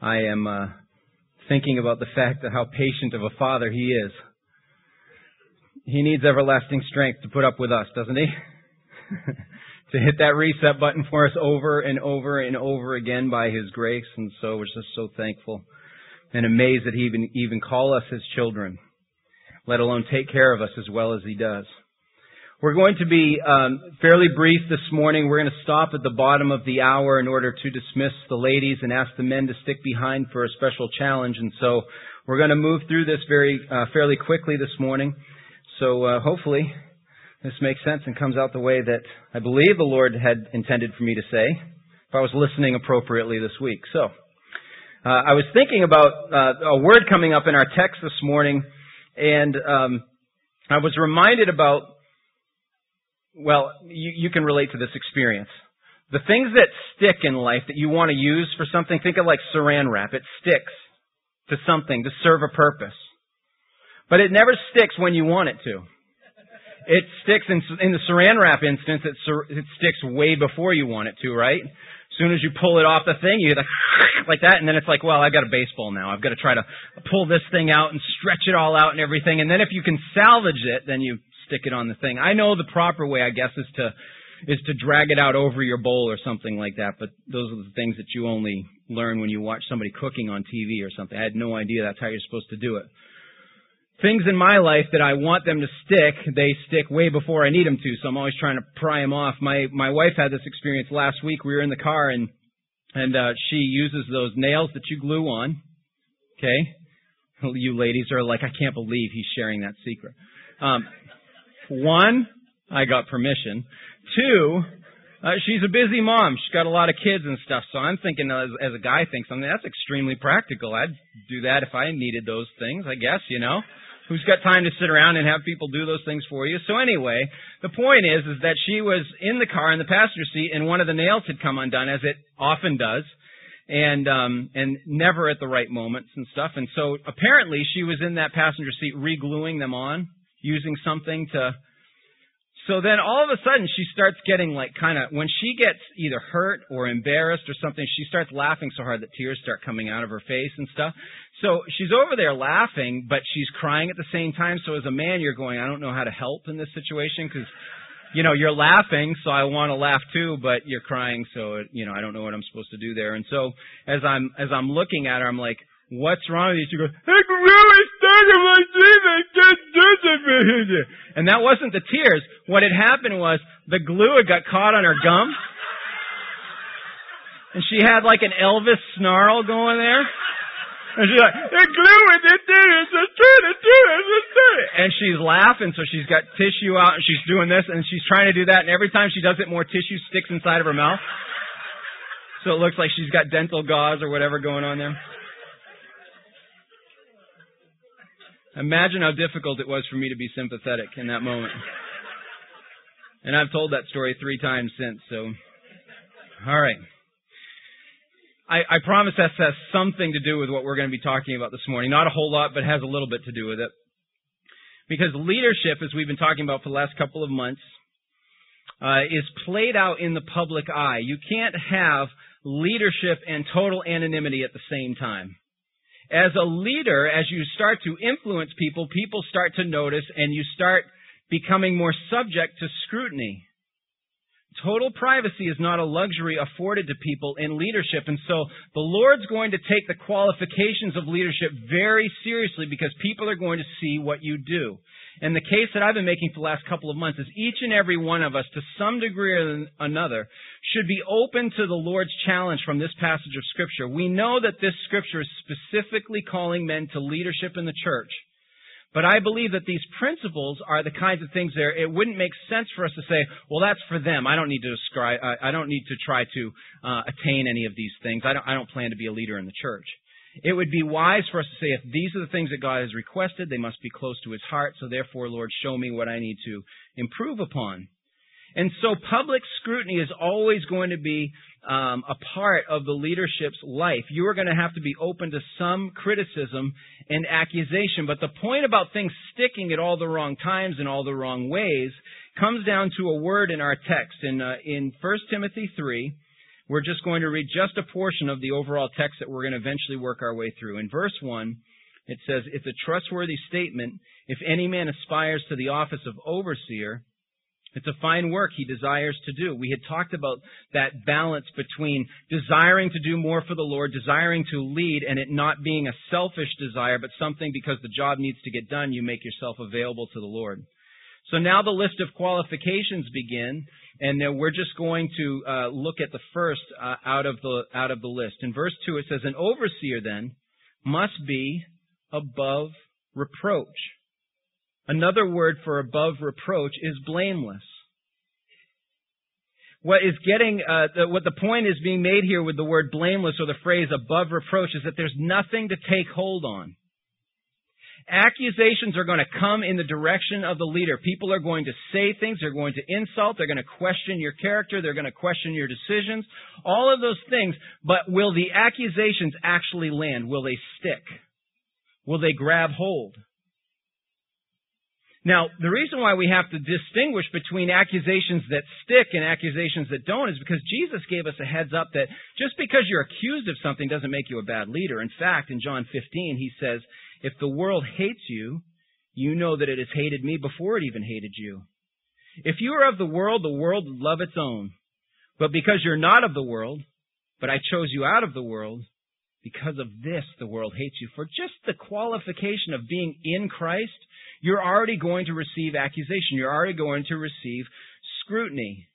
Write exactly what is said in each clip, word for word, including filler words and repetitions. I am uh, thinking about the fact of how patient of a father he is. He needs everlasting strength to put up with us, doesn't he? To hit that reset button for us over and over and over again by His grace. And so we're just so thankful and amazed that He even, even calls us His children, let alone take care of us as well as He does. We're going to be um, fairly brief this morning. We're going to stop at the bottom of the hour in order to dismiss the ladies and ask the men to stick behind for a special challenge. And so we're going to move through this very uh, fairly quickly this morning. So uh, hopefully this makes sense and comes out the way that I believe the Lord had intended for me to say if I was listening appropriately this week. So uh, I was thinking about uh, a word coming up in our text this morning, and um, I was reminded about, well, you, you can relate to this experience. The things that stick in life that you want to use for something, think of like Saran Wrap. It sticks to something to serve a purpose. But it never sticks when you want it to. It sticks in, in the Saran Wrap instance, it, it sticks way before you want it to, right? As soon as you pull it off the thing, you get like, like that, and then it's like, well, I've got a baseball now. I've got to try to pull this thing out and stretch it all out and everything. And then if you can salvage it, then you stick it on the thing. I know the proper way, I guess, is to is to drag it out over your bowl or something like that, but those are the things that you only learn when you watch somebody cooking on T V or something. I had no idea that's how you're supposed to do it. Things in my life that I want them to stick, they stick way before I need them to, so I'm always trying to pry them off. My my wife had this experience last week. We were in the car, and and uh, she uses those nails that you glue on, okay? You ladies are like, I can't believe he's sharing that secret. Um, one, I got permission. Two, uh, she's a busy mom. She's got a lot of kids and stuff, so I'm thinking as, as a guy thinks, I mean, that's extremely practical. I'd do that if I needed those things, I guess, you know? Who's got time to sit around and have people do those things for you? So anyway, the point is, is that she was in the car in the passenger seat, and one of the nails had come undone, as it often does, and um, and never at the right moments and stuff. And so apparently she was in that passenger seat re-gluing them on, using something to. So then all of a sudden she starts getting like kind of, when she gets either hurt or embarrassed or something, she starts laughing so hard that tears start coming out of her face and stuff. So she's over there laughing, but she's crying at the same time. So as a man, you're going, I don't know how to help in this situation because, you know, you're laughing, so I want to laugh too, but you're crying. So, you know, I don't know what I'm supposed to do there. And so as I'm, as I'm looking at her, I'm like, what's wrong with you? She goes, I can really stick in my teeth. I can't do something. And that wasn't the tears. What had happened was the glue had got caught on her gum. And she had like an Elvis snarl going there. And she's like, the glue in the tears. It's trying to do it. It's trying to. And she's laughing, so she's got tissue out, and she's doing this, and she's trying to do that. And every time she does it, more tissue sticks inside of her mouth. So it looks like she's got dental gauze or whatever going on there. Imagine how difficult it was for me to be sympathetic in that moment. And I've told that story three times since, so. All right. I, I promise that has something to do with what we're going to be talking about this morning. Not a whole lot, but has a little bit to do with it. Because leadership, as we've been talking about for the last couple of months, uh, is played out in the public eye. You can't have leadership and total anonymity at the same time. As a leader, as you start to influence people, people start to notice, and you start becoming more subject to scrutiny. Total privacy is not a luxury afforded to people in leadership. And so the Lord's going to take the qualifications of leadership very seriously because people are going to see what you do. And the case that I've been making for the last couple of months is each and every one of us, to some degree or another, should be open to the Lord's challenge from this passage of Scripture. We know that this Scripture is specifically calling men to leadership in the church. But I believe that these principles are the kinds of things there. It wouldn't make sense for us to say, well, that's for them. I don't need to ascribe, I don't need to try to uh, attain any of these things. I don't, I don't plan to be a leader in the church. It would be wise for us to say, if these are the things that God has requested, they must be close to His heart. So therefore, Lord, show me what I need to improve upon. And so public scrutiny is always going to be um, a part of the leadership's life. You are going to have to be open to some criticism and accusation. But the point about things sticking at all the wrong times and all the wrong ways comes down to a word in our text. In, uh, in First Timothy three, we're just going to read just a portion of the overall text that we're going to eventually work our way through. In verse one, it says, it's a trustworthy statement. If any man aspires to the office of overseer, it's a fine work he desires to do. We had talked about that balance between desiring to do more for the Lord, desiring to lead, and it not being a selfish desire, but something because the job needs to get done, you make yourself available to the Lord. So now the list of qualifications begin, and then we're just going to uh, look at the first uh, out of the out of the list. In verse two, it says, an overseer then must be above reproach. Another word for above reproach is blameless. What is getting, uh, the, what the point is being made here with the word blameless or the phrase above reproach is that there's nothing to take hold on. Accusations are going to come in the direction of the leader. People are going to say things. They're going to insult. They're going to question your character. They're going to question your decisions. All of those things. But will the accusations actually land? Will they stick? Will they grab hold? Now, the reason why we have to distinguish between accusations that stick and accusations that don't is because Jesus gave us a heads up that just because you're accused of something doesn't make you a bad leader. In fact, in John fifteen, he says, if the world hates you, you know that it has hated me before it even hated you. If you are of the world, the world would love its own. But because you're not of the world, but I chose you out of the world, because of this, the world hates you. For just the qualification of being in Christ, you're already going to receive accusation. You're already going to receive scrutiny.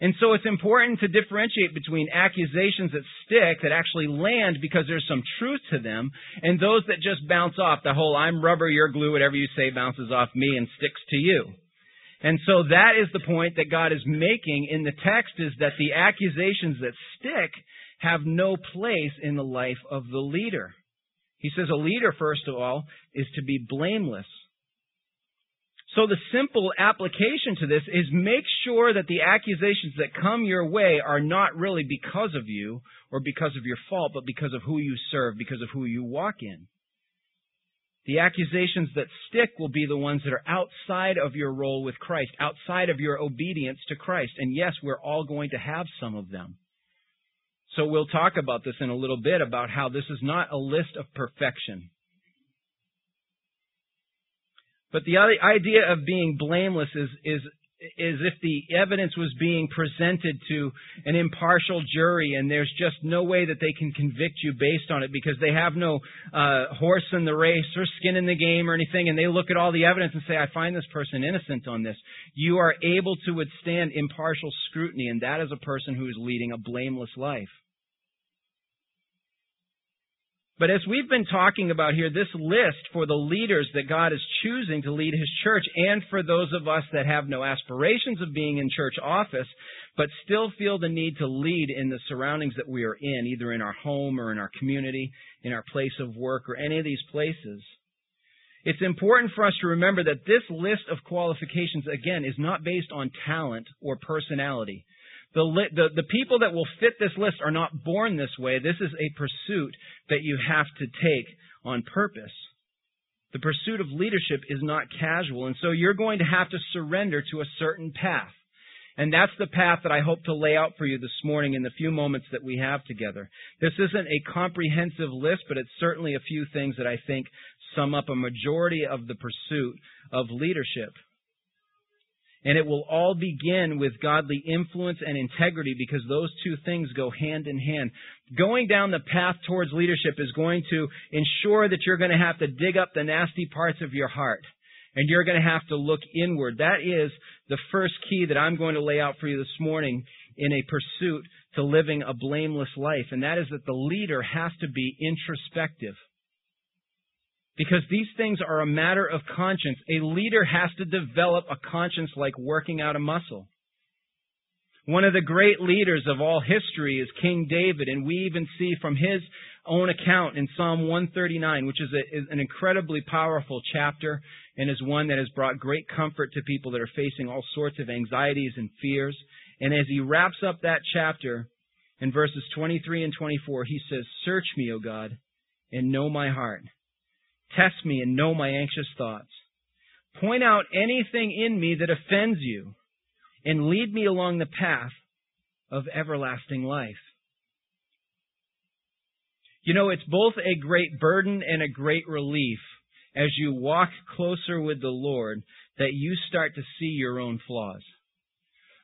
And so it's important to differentiate between accusations that stick, that actually land because there's some truth to them, and those that just bounce off. The whole, I'm rubber, you're glue, whatever you say bounces off me and sticks to you. And so that is the point that God is making in the text, is that the accusations that stick have no place in the life of the leader. He says a leader, first of all, is to be blameless. So the simple application to this is make sure that the accusations that come your way are not really because of you or because of your fault, but because of who you serve, because of who you walk in. The accusations that stick will be the ones that are outside of your role with Christ, outside of your obedience to Christ. And yes, we're all going to have some of them. So we'll talk about this in a little bit, about how this is not a list of perfection. But the idea of being blameless is, is, is if the evidence was being presented to an impartial jury and there's just no way that they can convict you based on it because they have no uh, horse in the race or skin in the game or anything, and they look at all the evidence and say, I find this person innocent on this. You are able to withstand impartial scrutiny, and that is a person who is leading a blameless life. But as we've been talking about here, this list for the leaders that God is choosing to lead his church, and for those of us that have no aspirations of being in church office, but still feel the need to lead in the surroundings that we are in, either in our home or in our community, in our place of work or any of these places. It's important for us to remember that this list of qualifications, again, is not based on talent or personality. The, the, the people that will fit this list are not born this way. This is a pursuit that you have to take on purpose. The pursuit of leadership is not casual, and so you're going to have to surrender to a certain path. And that's the path that I hope to lay out for you this morning in the few moments that we have together. This isn't a comprehensive list, but it's certainly a few things that I think sum up a majority of the pursuit of leadership. And it will all begin with godly influence and integrity, because those two things go hand in hand. Going down the path towards leadership is going to ensure that you're going to have to dig up the nasty parts of your heart, and you're going to have to look inward. That is the first key that I'm going to lay out for you this morning in a pursuit to living a blameless life, and that is that the leader has to be introspective. Because these things are a matter of conscience. A leader has to develop a conscience like working out a muscle. One of the great leaders of all history is King David, and we even see from his own account in Psalm one thirty-nine, which is, a, is an incredibly powerful chapter and is one that has brought great comfort to people that are facing all sorts of anxieties and fears. And as he wraps up that chapter in verses twenty-three and twenty-four, he says, "Search me, O God, and know my heart. Test me and know my anxious thoughts. Point out anything in me that offends you, and lead me along the path of everlasting life. You know, it's both a great burden and a great relief as you walk closer with the Lord that you start to see your own flaws.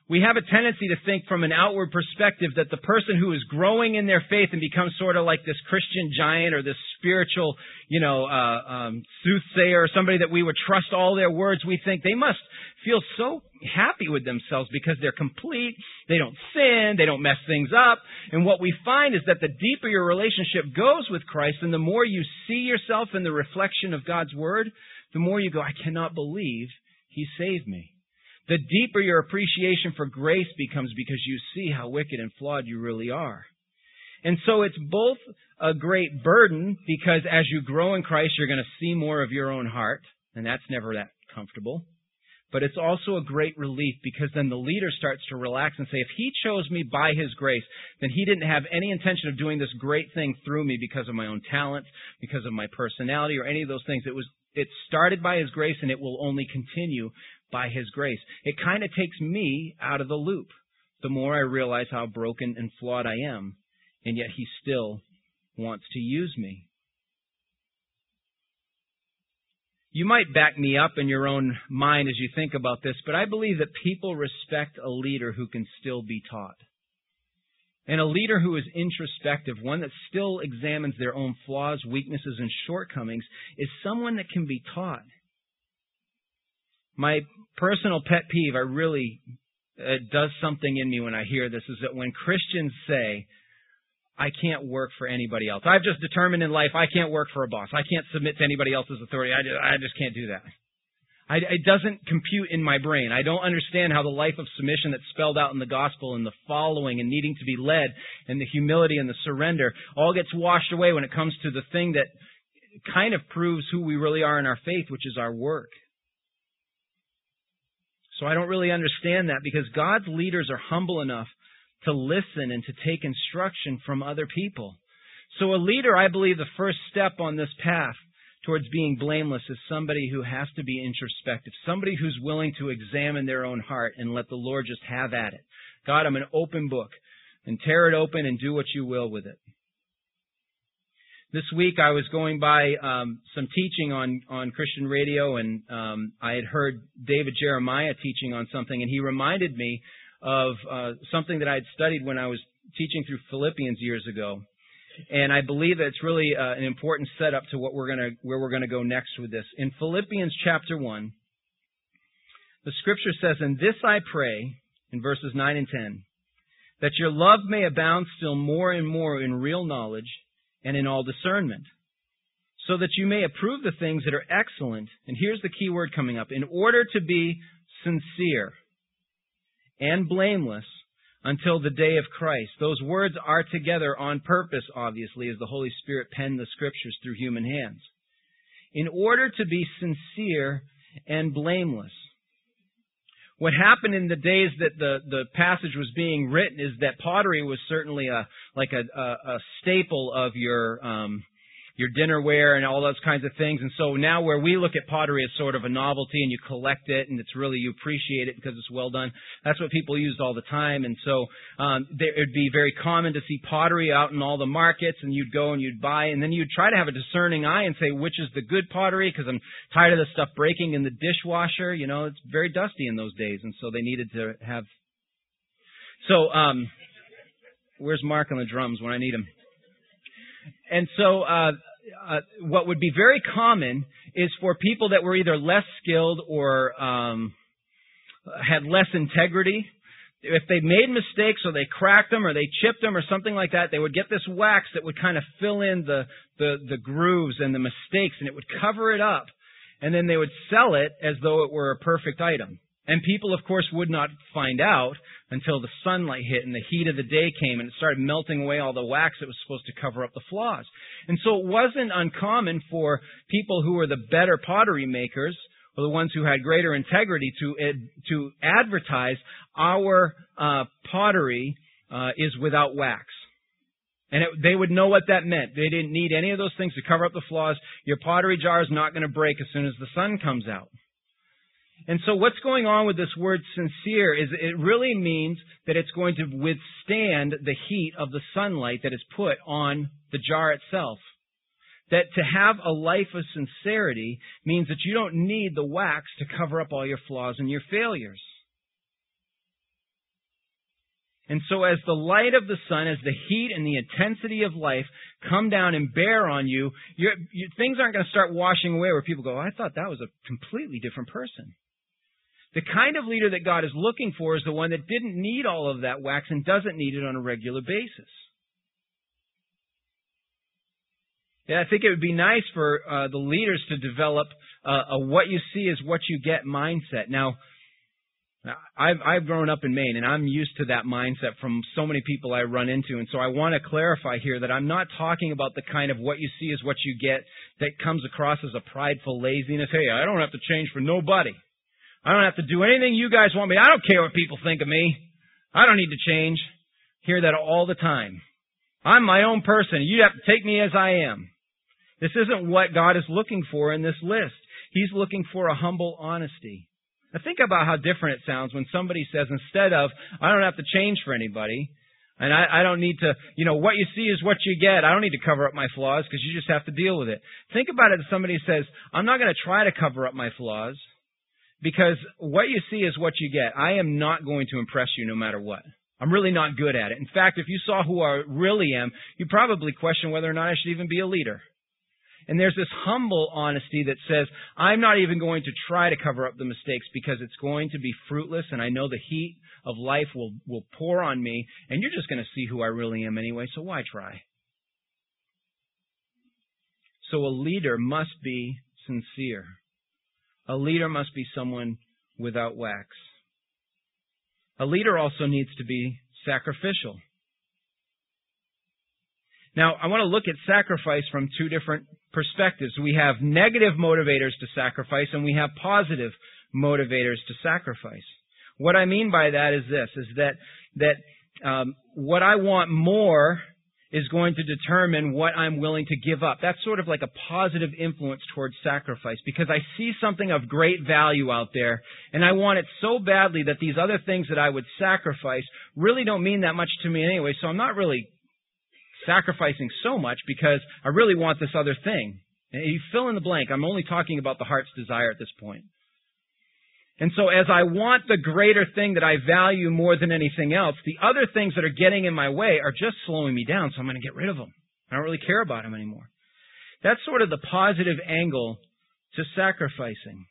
We have a tendency to think from an outward perspective that the person who is growing in their faith and becomes sort of like this Christian giant or this spiritual, you know, uh, um, soothsayer or somebody that we would trust all their words, we think they must feel so happy with themselves because they're complete, they don't sin, they don't mess things up. And what we find is that the deeper your relationship goes with Christ and the more you see yourself in the reflection of God's Word, the more you go, I cannot believe He saved me. The deeper your appreciation for grace becomes because you see how wicked and flawed you really are. And so it's both a great burden because as you grow in Christ, you're going to see more of your own heart, and that's never that comfortable. But it's also a great relief because then the leader starts to relax and say, if He chose me by His grace, then He didn't have any intention of doing this great thing through me because of my own talents, because of my personality, or any of those things. It was it started by His grace, and it will only continue by His grace. It kind of takes me out of the loop the more I realize how broken and flawed I am, and yet He still wants to use me. You might back me up in your own mind as you think about this, but I believe that people respect a leader who can still be taught. And a leader who is introspective, one that still examines their own flaws, weaknesses, and shortcomings, is someone that can be taught. My personal pet peeve, I really, it does something in me when I hear this, is that when Christians say, I can't work for anybody else. I've just determined in life I can't work for a boss. I can't submit to anybody else's authority. I just, I just can't do that. I, it doesn't compute in my brain. I don't understand how the life of submission that's spelled out in the gospel and the following and needing to be led and the humility and the surrender all gets washed away when it comes to the thing that kind of proves who we really are in our faith, which is our work. So I don't really understand that because God's leaders are humble enough to listen and to take instruction from other people. So a leader, I believe the first step on this path towards being blameless is somebody who has to be introspective, somebody who's willing to examine their own heart and let the Lord just have at it. God, I'm an open book, and tear it open and do what you will with it. This week I was going by um, some teaching on, on Christian radio, and um, I had heard David Jeremiah teaching on something, and he reminded me of uh, something that I had studied when I was teaching through Philippians years ago. And I believe that it's really uh, an important setup to what we're gonna where we're going to go next with this. In Philippians chapter one, the Scripture says, "And this I pray," in verses nine and ten, "that your love may abound still more and more in real knowledge, and in all discernment, so that you may approve the things that are excellent." And here's the key word coming up. "In order to be sincere and blameless until the day of Christ." Those words are together on purpose, obviously, as the Holy Spirit penned the Scriptures through human hands. In order to be sincere and blameless. What happened in the days that the, the passage was being written is that pottery was certainly a like a, a, a staple of your um, your dinnerware and all those kinds of things. And so now where we look at pottery as sort of a novelty and you collect it and it's really, you appreciate it because it's well done. That's what people used all the time. And so um, it would be very common to see pottery out in all the markets, and you'd go and you'd buy, and then you'd try to have a discerning eye and say, which is the good pottery? Because I'm tired of this stuff breaking in the dishwasher. You know, it's very dusty in those days. And so they needed to have. So um, where's Mark on the drums when I need him? And so uh, Uh, what would be very common is for people that were either less skilled or um, had less integrity, if they made mistakes or they cracked them or they chipped them or something like that, they would get this wax that would kind of fill in the, the, the grooves and the mistakes, and it would cover it up, and then they would sell it as though it were a perfect item. And people, of course, would not find out until the sunlight hit and the heat of the day came and it started melting away all the wax that was supposed to cover up the flaws. And so it wasn't uncommon for people who were the better pottery makers or the ones who had greater integrity to to advertise, our uh, pottery uh, is without wax. And it, they would know what that meant. They didn't need any of those things to cover up the flaws. Your pottery jar is not going to break as soon as the sun comes out. And so what's going on with this word sincere is it really means that it's going to withstand the heat of the sunlight that is put on the jar itself. That to have a life of sincerity means that you don't need the wax to cover up all your flaws and your failures. And so as the light of the sun, as the heat and the intensity of life come down and bear on you, your, your, things aren't going to start washing away where people go, I thought that was a completely different person. The kind of leader that God is looking for is the one that didn't need all of that wax and doesn't need it on a regular basis. And I think it would be nice for uh, the leaders to develop uh, a what you see is what you get mindset. Now, I've, I've grown up in Maine, and I'm used to that mindset from so many people I run into. And so I want to clarify here that I'm not talking about the kind of what you see is what you get that comes across as a prideful laziness. Hey, I don't have to change for nobody. I don't have to do anything you guys want me. I don't care what people think of me. I don't need to change. Hear that all the time. I'm my own person. You have to take me as I am. This isn't what God is looking for in this list. He's looking for a humble honesty. Now think about how different it sounds when somebody says, instead of, I don't have to change for anybody, and I, I don't need to, you know, what you see is what you get. I don't need to cover up my flaws because you just have to deal with it. Think about it if somebody says, I'm not going to try to cover up my flaws because what you see is what you get. I am not going to impress you no matter what. I'm really not good at it. In fact, if you saw who I really am, you'd probably question whether or not I should even be a leader. And there's this humble honesty that says, I'm not even going to try to cover up the mistakes because it's going to be fruitless, and I know the heat of life will, will pour on me, and you're just going to see who I really am anyway, so why try? So a leader must be sincere. A leader must be someone without wax. A leader also needs to be sacrificial. Now, I want to look at sacrifice from two different perspectives. We have negative motivators to sacrifice, and we have positive motivators to sacrifice. What I mean by that is this, is that that um, what I want more is going to determine what I'm willing to give up. That's sort of like a positive influence towards sacrifice because I see something of great value out there, and I want it so badly that these other things that I would sacrifice really don't mean that much to me anyway, so I'm not really sacrificing so much because I really want this other thing. And you fill in the blank. I'm only talking about the heart's desire at this point. And so as I want the greater thing that I value more than anything else, the other things that are getting in my way are just slowing me down, so I'm going to get rid of them. I don't really care about them anymore. That's sort of the positive angle to sacrificing.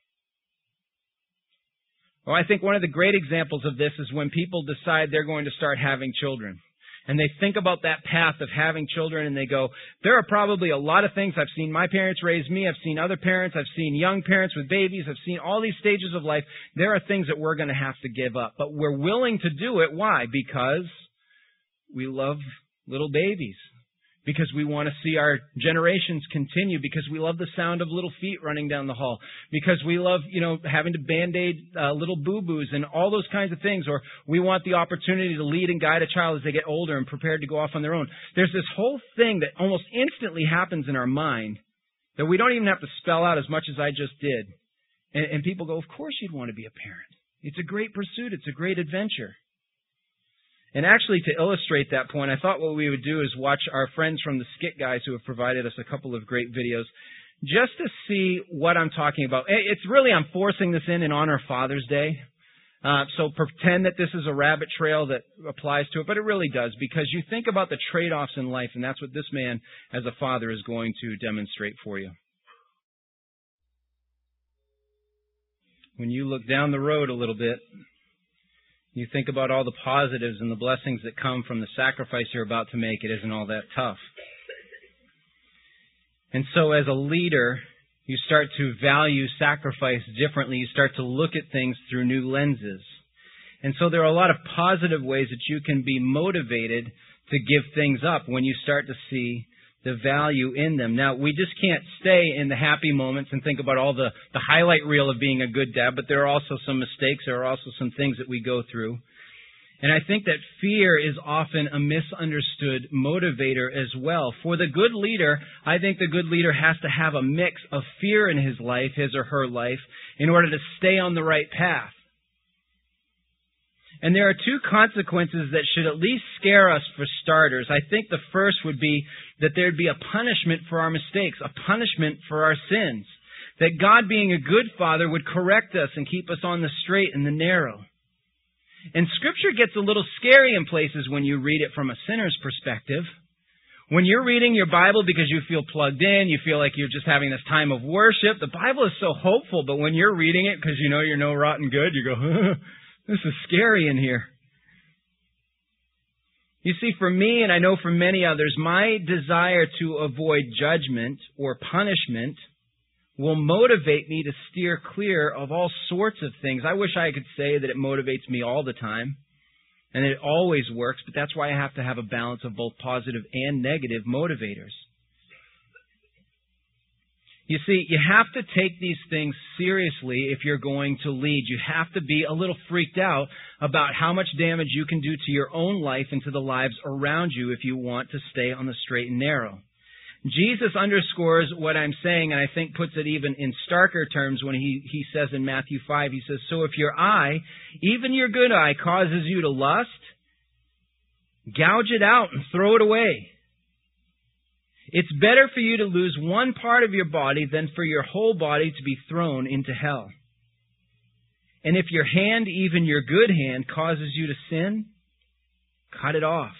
Well, I think one of the great examples of this is when people decide they're going to start having children. And they think about that path of having children, and they go, there are probably a lot of things. I've seen my parents raise me. I've seen other parents. I've seen young parents with babies. I've seen all these stages of life. There are things that we're going to have to give up. But we're willing to do it. Why? Because we love little babies. Because we want to see our generations continue. Because we love the sound of little feet running down the hall. Because we love, you know, having to band-aid uh, little boo-boos and all those kinds of things. Or we want the opportunity to lead and guide a child as they get older and prepared to go off on their own. There's this whole thing that almost instantly happens in our mind that we don't even have to spell out as much as I just did. And, and people go, of course you'd want to be a parent. It's a great pursuit. It's a great adventure. And actually, to illustrate that point, I thought what we would do is watch our friends from the Skit Guys who have provided us a couple of great videos just to see what I'm talking about. It's really, I'm forcing this in in honor of Father's Day. Uh, so pretend that this is a rabbit trail that applies to it, but it really does because you think about the trade-offs in life, and that's what this man as a father is going to demonstrate for you. When you look down the road a little bit, you think about all the positives and the blessings that come from the sacrifice you're about to make. It isn't all that tough. And so as a leader, you start to value sacrifice differently. You start to look at things through new lenses. And so there are a lot of positive ways that you can be motivated to give things up when you start to see the value in them. Now, we just can't stay in the happy moments and think about all the, the highlight reel of being a good dad, but there are also some mistakes. There are also some things that we go through. And I think that fear is often a misunderstood motivator as well. For the good leader, I think the good leader has to have a mix of fear in his life, his or her life, in order to stay on the right path. And there are two consequences that should at least scare us for starters. I think the first would be that there'd be a punishment for our mistakes, a punishment for our sins. That God, being a good father, would correct us and keep us on the straight and the narrow. And Scripture gets a little scary in places when you read it from a sinner's perspective. When you're reading your Bible because you feel plugged in, you feel like you're just having this time of worship, the Bible is so hopeful, but when you're reading it because you know you're no rotten good, you go, this is scary in here. You see, for me, and I know for many others, my desire to avoid judgment or punishment will motivate me to steer clear of all sorts of things. I wish I could say that it motivates me all the time and it always works, but that's why I have to have a balance of both positive and negative motivators. You see, you have to take these things seriously if you're going to lead. You have to be a little freaked out about how much damage you can do to your own life and to the lives around you if you want to stay on the straight and narrow. Jesus underscores what I'm saying, and I think puts it even in starker terms when he, he says in Matthew five, he says, so if your eye, even your good eye, causes you to lust, gouge it out and throw it away. It's better for you to lose one part of your body than for your whole body to be thrown into hell. And if your hand, even your good hand, causes you to sin, cut it off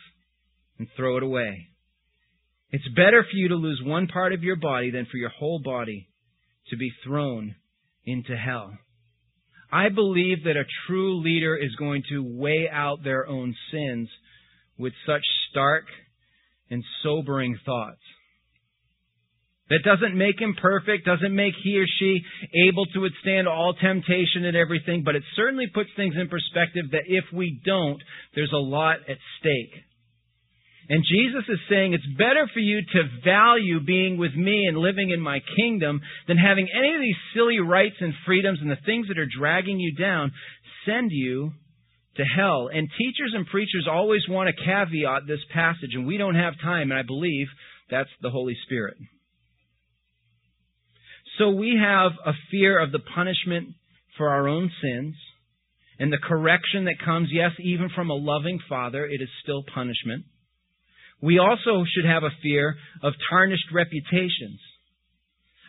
and throw it away. It's better for you to lose one part of your body than for your whole body to be thrown into hell. I believe that a true leader is going to weigh out their own sins with such stark and sobering thoughts. That doesn't make him perfect, doesn't make he or she able to withstand all temptation and everything, but it certainly puts things in perspective that if we don't, there's a lot at stake. And Jesus is saying it's better for you to value being with me and living in my kingdom than having any of these silly rights and freedoms and the things that are dragging you down send you to hell. And teachers and preachers always want to caveat this passage, and we don't have time, and I believe that's the Holy Spirit. So we have a fear of the punishment for our own sins and the correction that comes, yes, even from a loving father, it is still punishment. We also should have a fear of tarnished reputations.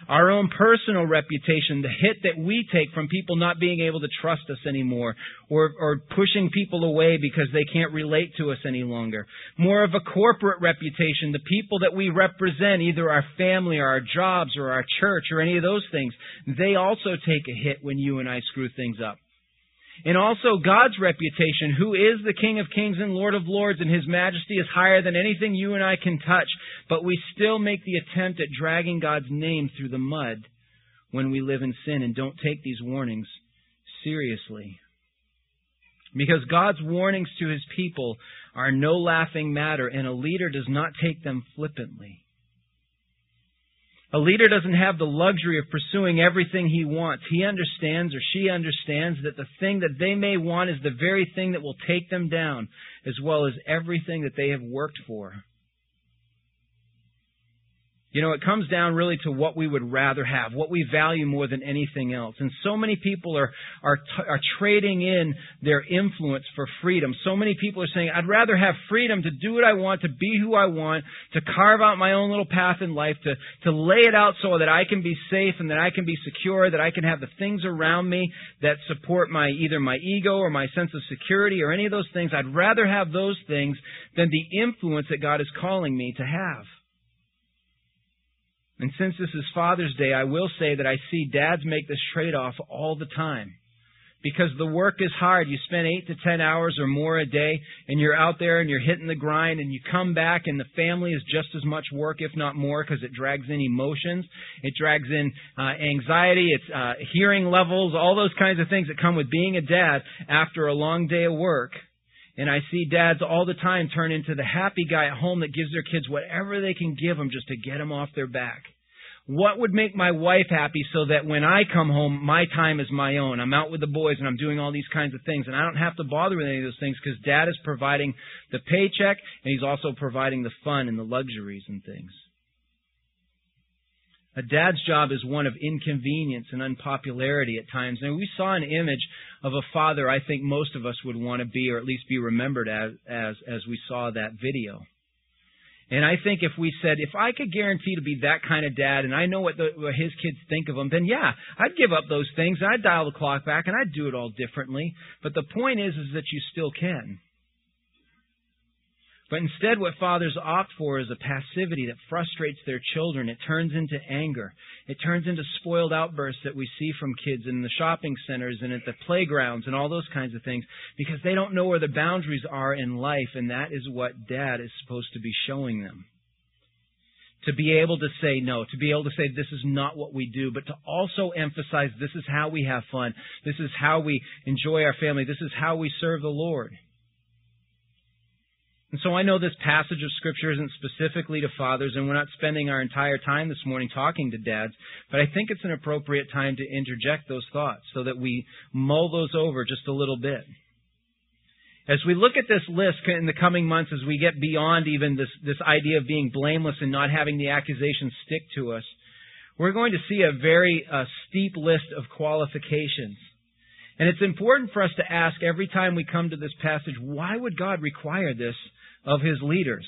Our own personal reputation, the hit that we take from people not being able to trust us anymore or, or pushing people away because they can't relate to us any longer. More of a corporate reputation, the people that we represent, either our family or our jobs or our church or any of those things, they also take a hit when you and I screw things up. And also God's reputation, who is the King of Kings and Lord of Lords, and His majesty is higher than anything you and I can touch. But we still make the attempt at dragging God's name through the mud when we live in sin and don't take these warnings seriously. Because God's warnings to His people are no laughing matter, and a leader does not take them flippantly. A leader doesn't have the luxury of pursuing everything he wants. He understands, or she understands, that the thing that they may want is the very thing that will take them down, as well as everything that they have worked for. You know, it comes down really to what we would rather have, what we value more than anything else. And so many people are are are trading in their influence for freedom. So many people are saying, I'd rather have freedom to do what I want, to be who I want, to carve out my own little path in life, to, to lay it out so that I can be safe and that I can be secure, that I can have the things around me that support my either my ego or my sense of security or any of those things. I'd rather have those things than the influence that God is calling me to have. And since this is Father's Day, I will say that I see dads make this trade-off all the time. Because the work is hard. You spend eight to ten hours or more a day, and you're out there and you're hitting the grind, and you come back, and the family is just as much work, if not more, because it drags in emotions. It drags in uh, anxiety. It's uh, hearing levels, all those kinds of things that come with being a dad after a long day of work. And I see dads all the time turn into the happy guy at home that gives their kids whatever they can give them just to get them off their back. what would make my wife happy so that when I come home, my time is my own. I'm out with the boys and I'm doing all these kinds of things, and I don't have to bother with any of those things because Dad is providing the paycheck and he's also providing the fun and the luxuries and things. A dad's job is one of inconvenience and unpopularity at times. And we saw an image of a father I think most of us would want to be, or at least be remembered as, as, as we saw that video. And I think if we said, if I could guarantee to be that kind of dad, and I know what, the, what his kids think of him, then yeah, I'd give up those things, and I'd dial the clock back, and I'd do it all differently. But the point is, is that you still can. But instead, what fathers opt for is a passivity that frustrates their children. It turns into anger. It turns into spoiled outbursts that we see from kids in the shopping centers and at the playgrounds and all those kinds of things, because they don't know where the boundaries are in life, and that is what Dad is supposed to be showing them. To be able to say no, to be able to say this is not what we do, but to also emphasize this is how we have fun, this is how we enjoy our family, this is how we serve the Lord. And so I know this passage of Scripture isn't specifically to fathers, and we're not spending our entire time this morning talking to dads, but I think it's an appropriate time to interject those thoughts so that we mull those over just a little bit. As we look at this list in the coming months, as we get beyond even this, this idea of being blameless and not having the accusations stick to us, we're going to see a very uh, steep list of qualifications. And it's important for us to ask every time we come to this passage, why would God require this of His leaders?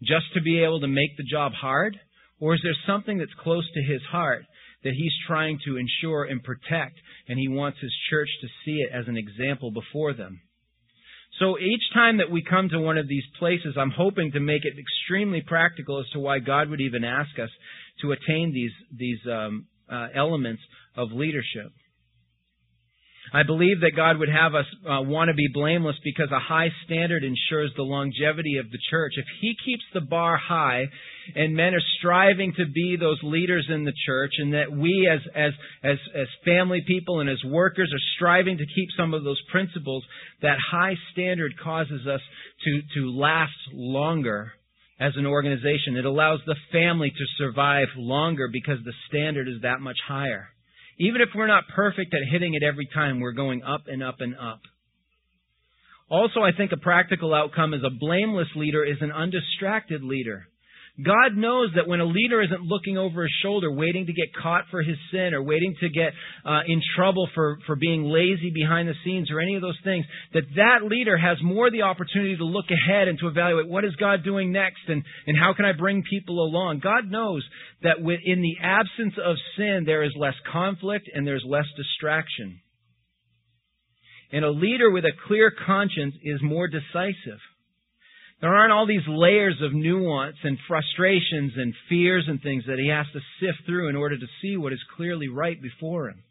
Just to be able to make the job hard? Or is there something that's close to His heart that He's trying to ensure and protect, and He wants His church to see it as an example before them? So each time that we come to one of these places, I'm hoping to make it extremely practical as to why God would even ask us to attain these, these um, uh, elements of leadership. I believe that God would have us uh, want to be blameless because a high standard ensures the longevity of the church. If He keeps the bar high and men are striving to be those leaders in the church, and that we as, as, as, as family people and as workers are striving to keep some of those principles, that high standard causes us to, to last longer as an organization. It allows the family to survive longer because the standard is that much higher. Even if we're not perfect at hitting it every time, we're going up and up and up. Also, I think a practical outcome is a blameless leader is an undistracted leader. God knows that when a leader isn't looking over his shoulder, waiting to get caught for his sin or waiting to get uh, in trouble for, for being lazy behind the scenes or any of those things, that that leader has more the opportunity to look ahead and to evaluate what is God doing next and, and how can I bring people along. God knows that in the absence of sin, there is less conflict and there's less distraction. And a leader with a clear conscience is more decisive. There aren't all these layers of nuance and frustrations and fears and things that he has to sift through in order to see what is clearly right before him.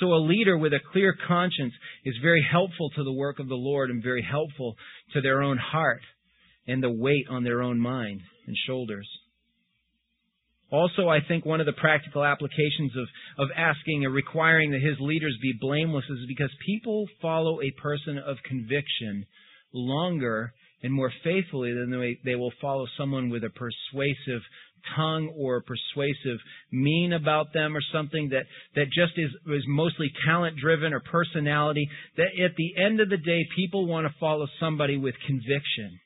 So a leader with a clear conscience is very helpful to the work of the Lord and very helpful to their own heart and the weight on their own mind and shoulders. Also, I think one of the practical applications of, of asking or requiring that his leaders be blameless is because people follow a person of conviction longer and more faithfully than they will follow someone with a persuasive tongue or a persuasive mean about them or something that, that just is, is mostly talent-driven or personality. That at the end of the day, people want to follow somebody with conviction.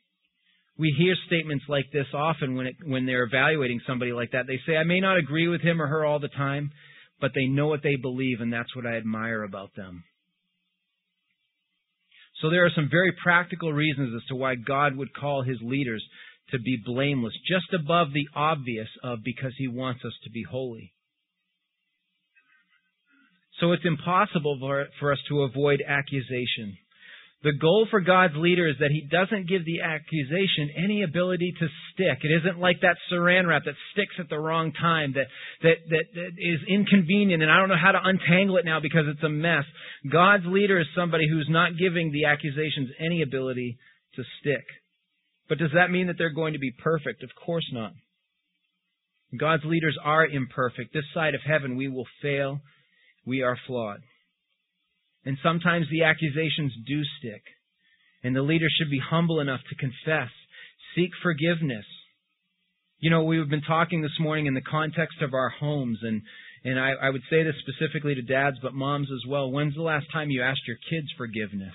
We hear statements like this often when, it, when they're evaluating somebody like that. They say, I may not agree with him or her all the time, but they know what they believe, and that's what I admire about them. So there are some very practical reasons as to why God would call His leaders to be blameless, just above the obvious of because He wants us to be holy. So it's impossible for, for us to avoid accusation. The goal for God's leader is that He doesn't give the accusation any ability to stick. It isn't like that Saran Wrap that sticks at the wrong time, that, that, that, that is inconvenient, and I don't know how to untangle it now because it's a mess. God's leader is somebody who's not giving the accusations any ability to stick. But does that mean that they're going to be perfect? Of course not. God's leaders are imperfect. This side of heaven, we will fail. We are flawed. And sometimes the accusations do stick. And the leader should be humble enough to confess, seek forgiveness. You know, we've been talking this morning in the context of our homes, and, and I, I would say this specifically to dads, but moms as well. When's the last time you asked your kids forgiveness?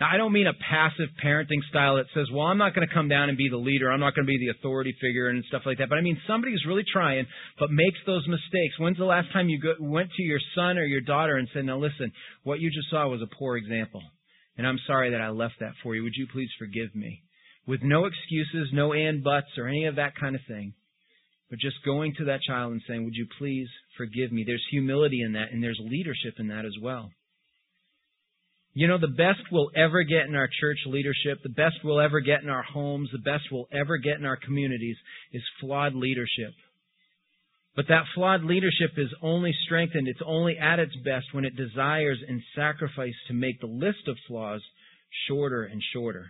Now, I don't mean a passive parenting style that says, well, I'm not going to come down and be the leader. I'm not going to be the authority figure and stuff like that. But I mean, somebody who's really trying but makes those mistakes. When's the last time you go, went to your son or your daughter and said, now, listen, what you just saw was a poor example, and I'm sorry that I left that for you. Would you please forgive me? With no excuses, no and buts or any of that kind of thing, but just going to that child and saying, would you please forgive me? There's humility in that, and there's leadership in that as well. You know, the best we'll ever get in our church leadership, the best we'll ever get in our homes, the best we'll ever get in our communities is flawed leadership. But that flawed leadership is only strengthened, it's only at its best when it desires and sacrifice to make the list of flaws shorter and shorter.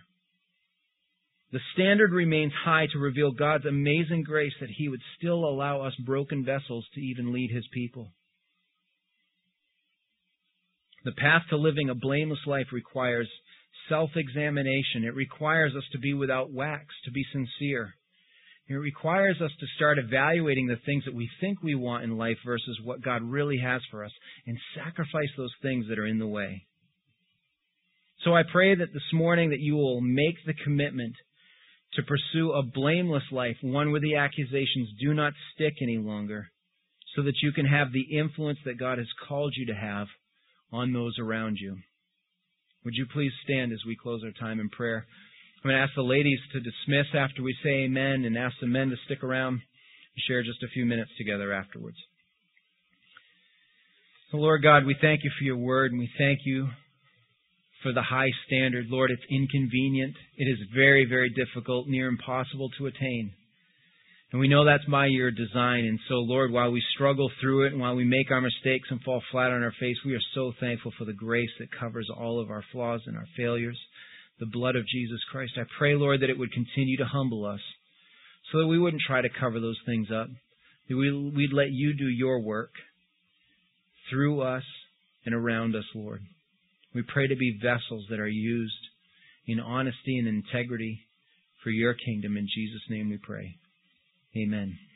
The standard remains high to reveal God's amazing grace that He would still allow us broken vessels to even lead His people. The path to living a blameless life requires self-examination. It requires us to be without wax, to be sincere. It requires us to start evaluating the things that we think we want in life versus what God really has for us, and sacrifice those things that are in the way. So I pray that this morning that you will make the commitment to pursue a blameless life, one where the accusations do not stick any longer, so that you can have the influence that God has called you to have on those around you. Would you please stand as we close our time in prayer? I'm going to ask the ladies to dismiss after we say amen, and ask the men to stick around and share just a few minutes together afterwards. So Lord God, we thank you for your word, and we thank you for the high standard. Lord, it's inconvenient. It is very, very difficult, near impossible to attain. And we know that's by your design. And so, Lord, while we struggle through it and while we make our mistakes and fall flat on our face, we are so thankful for the grace that covers all of our flaws and our failures, the blood of Jesus Christ. I pray, Lord, that it would continue to humble us so that we wouldn't try to cover those things up, that we'd let you do your work through us and around us, Lord. We pray to be vessels that are used in honesty and integrity for your kingdom. In Jesus' name we pray. Amen.